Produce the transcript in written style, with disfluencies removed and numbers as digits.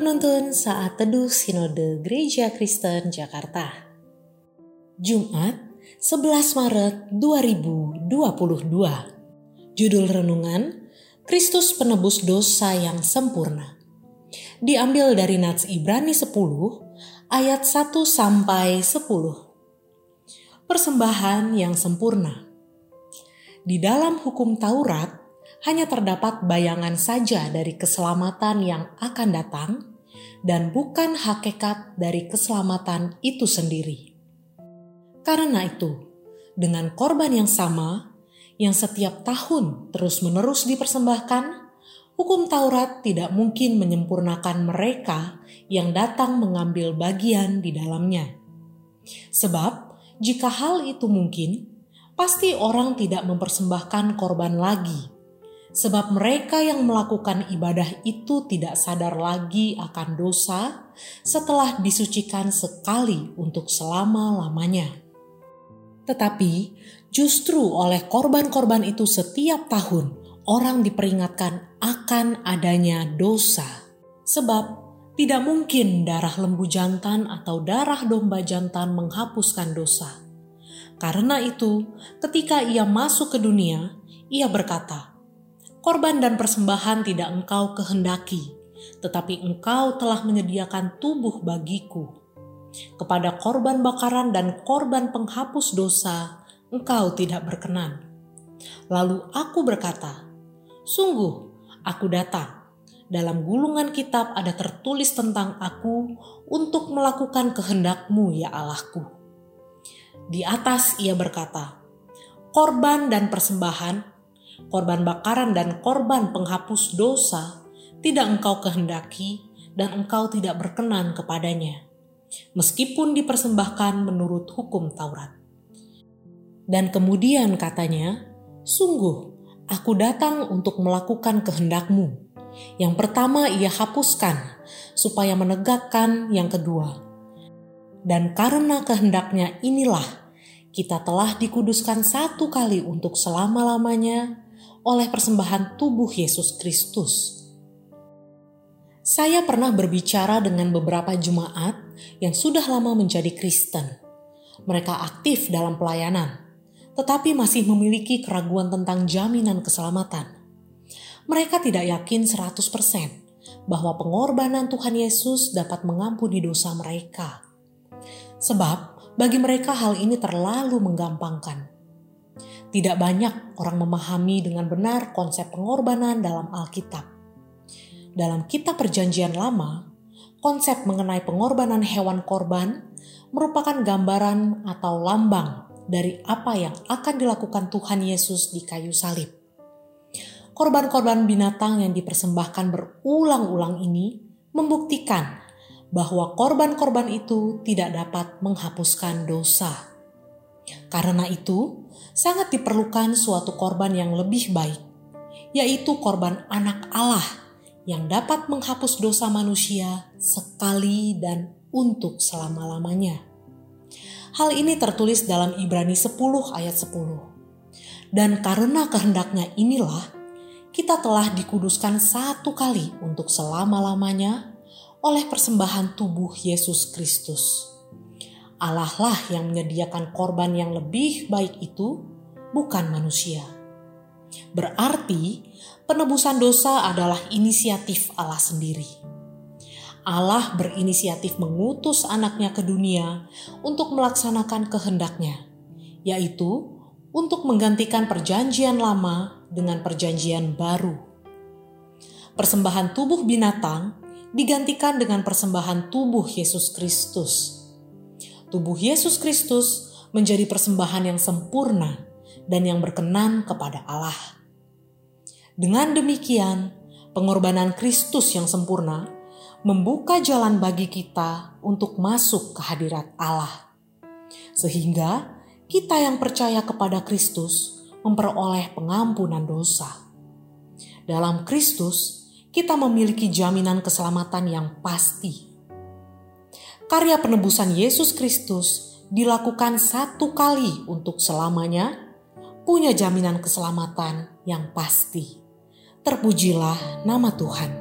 Penuntun Saat Teduh Sinode Gereja Kristen Jakarta, Jumat 11 Maret 2022. Judul renungan, Kristus Penebus Dosa yang Sempurna. Diambil dari Nats Ibrani 10 ayat 1-10. Persembahan yang sempurna. Di dalam hukum Taurat hanya terdapat bayangan saja dari keselamatan yang akan datang dan bukan hakikat dari keselamatan itu sendiri. Karena itu, dengan korban yang sama, yang setiap tahun terus-menerus dipersembahkan, hukum Taurat tidak mungkin menyempurnakan mereka yang datang mengambil bagian di dalamnya. Sebab, jika hal itu mungkin, pasti orang tidak mempersembahkan korban lagi, sebab mereka yang melakukan ibadah itu tidak sadar lagi akan dosa setelah disucikan sekali untuk selama-lamanya. Tetapi justru oleh korban-korban itu setiap tahun orang diperingatkan akan adanya dosa. Sebab tidak mungkin darah lembu jantan atau darah domba jantan menghapuskan dosa. Karena itu ketika ia masuk ke dunia, ia berkata, "Korban dan persembahan tidak engkau kehendaki, tetapi engkau telah menyediakan tubuh bagiku. Kepada korban bakaran dan korban penghapus dosa, engkau tidak berkenan." Lalu aku berkata, "Sungguh, aku datang. Dalam gulungan kitab ada tertulis tentang aku untuk melakukan kehendak-Mu, ya Allahku." Di atas ia berkata, "Korban dan persembahan, korban bakaran dan korban penghapus dosa tidak engkau kehendaki dan engkau tidak berkenan kepadanya, meskipun dipersembahkan menurut hukum Taurat." Dan kemudian katanya, "Sungguh, aku datang untuk melakukan kehendak-Mu." Yang pertama ia hapuskan, supaya menegakkan yang kedua. Dan karena kehendaknya inilah, kita telah dikuduskan satu kali untuk selama-lamanya oleh persembahan tubuh Yesus Kristus. Saya pernah berbicara dengan beberapa jemaat yang sudah lama menjadi Kristen. Mereka aktif dalam pelayanan, tetapi masih memiliki keraguan tentang jaminan keselamatan. Mereka tidak yakin 100% bahwa pengorbanan Tuhan Yesus dapat mengampuni dosa mereka. Sebab bagi mereka hal ini terlalu menggampangkan. Tidak banyak orang memahami dengan benar konsep pengorbanan dalam Alkitab. Dalam Kitab Perjanjian Lama, konsep mengenai pengorbanan hewan korban merupakan gambaran atau lambang dari apa yang akan dilakukan Tuhan Yesus di kayu salib. Korban-korban binatang yang dipersembahkan berulang-ulang ini membuktikan bahwa korban-korban itu tidak dapat menghapuskan dosa. Karena itu, sangat diperlukan suatu korban yang lebih baik, yaitu korban anak Allah yang dapat menghapus dosa manusia sekali dan untuk selama-lamanya. Hal ini tertulis dalam Ibrani 10 ayat 10. Dan karena kehendaknya inilah, kita telah dikuduskan satu kali untuk selama-lamanya oleh persembahan tubuh Yesus Kristus. Allah lah yang menyediakan korban yang lebih baik itu, bukan manusia. Berarti, penebusan dosa adalah inisiatif Allah sendiri. Allah berinisiatif mengutus anaknya ke dunia untuk melaksanakan kehendak-Nya, yaitu untuk menggantikan perjanjian lama dengan perjanjian baru. Persembahan tubuh binatang digantikan dengan persembahan tubuh Yesus Kristus. Tubuh Yesus Kristus menjadi persembahan yang sempurna dan yang berkenan kepada Allah. Dengan demikian, pengorbanan Kristus yang sempurna membuka jalan bagi kita untuk masuk ke hadirat Allah. Sehingga kita yang percaya kepada Kristus memperoleh pengampunan dosa. Dalam Kristus, kita memiliki jaminan keselamatan yang pasti. Karya penebusan Yesus Kristus dilakukan satu kali untuk selamanya, punya jaminan keselamatan yang pasti. Terpujilah nama Tuhan.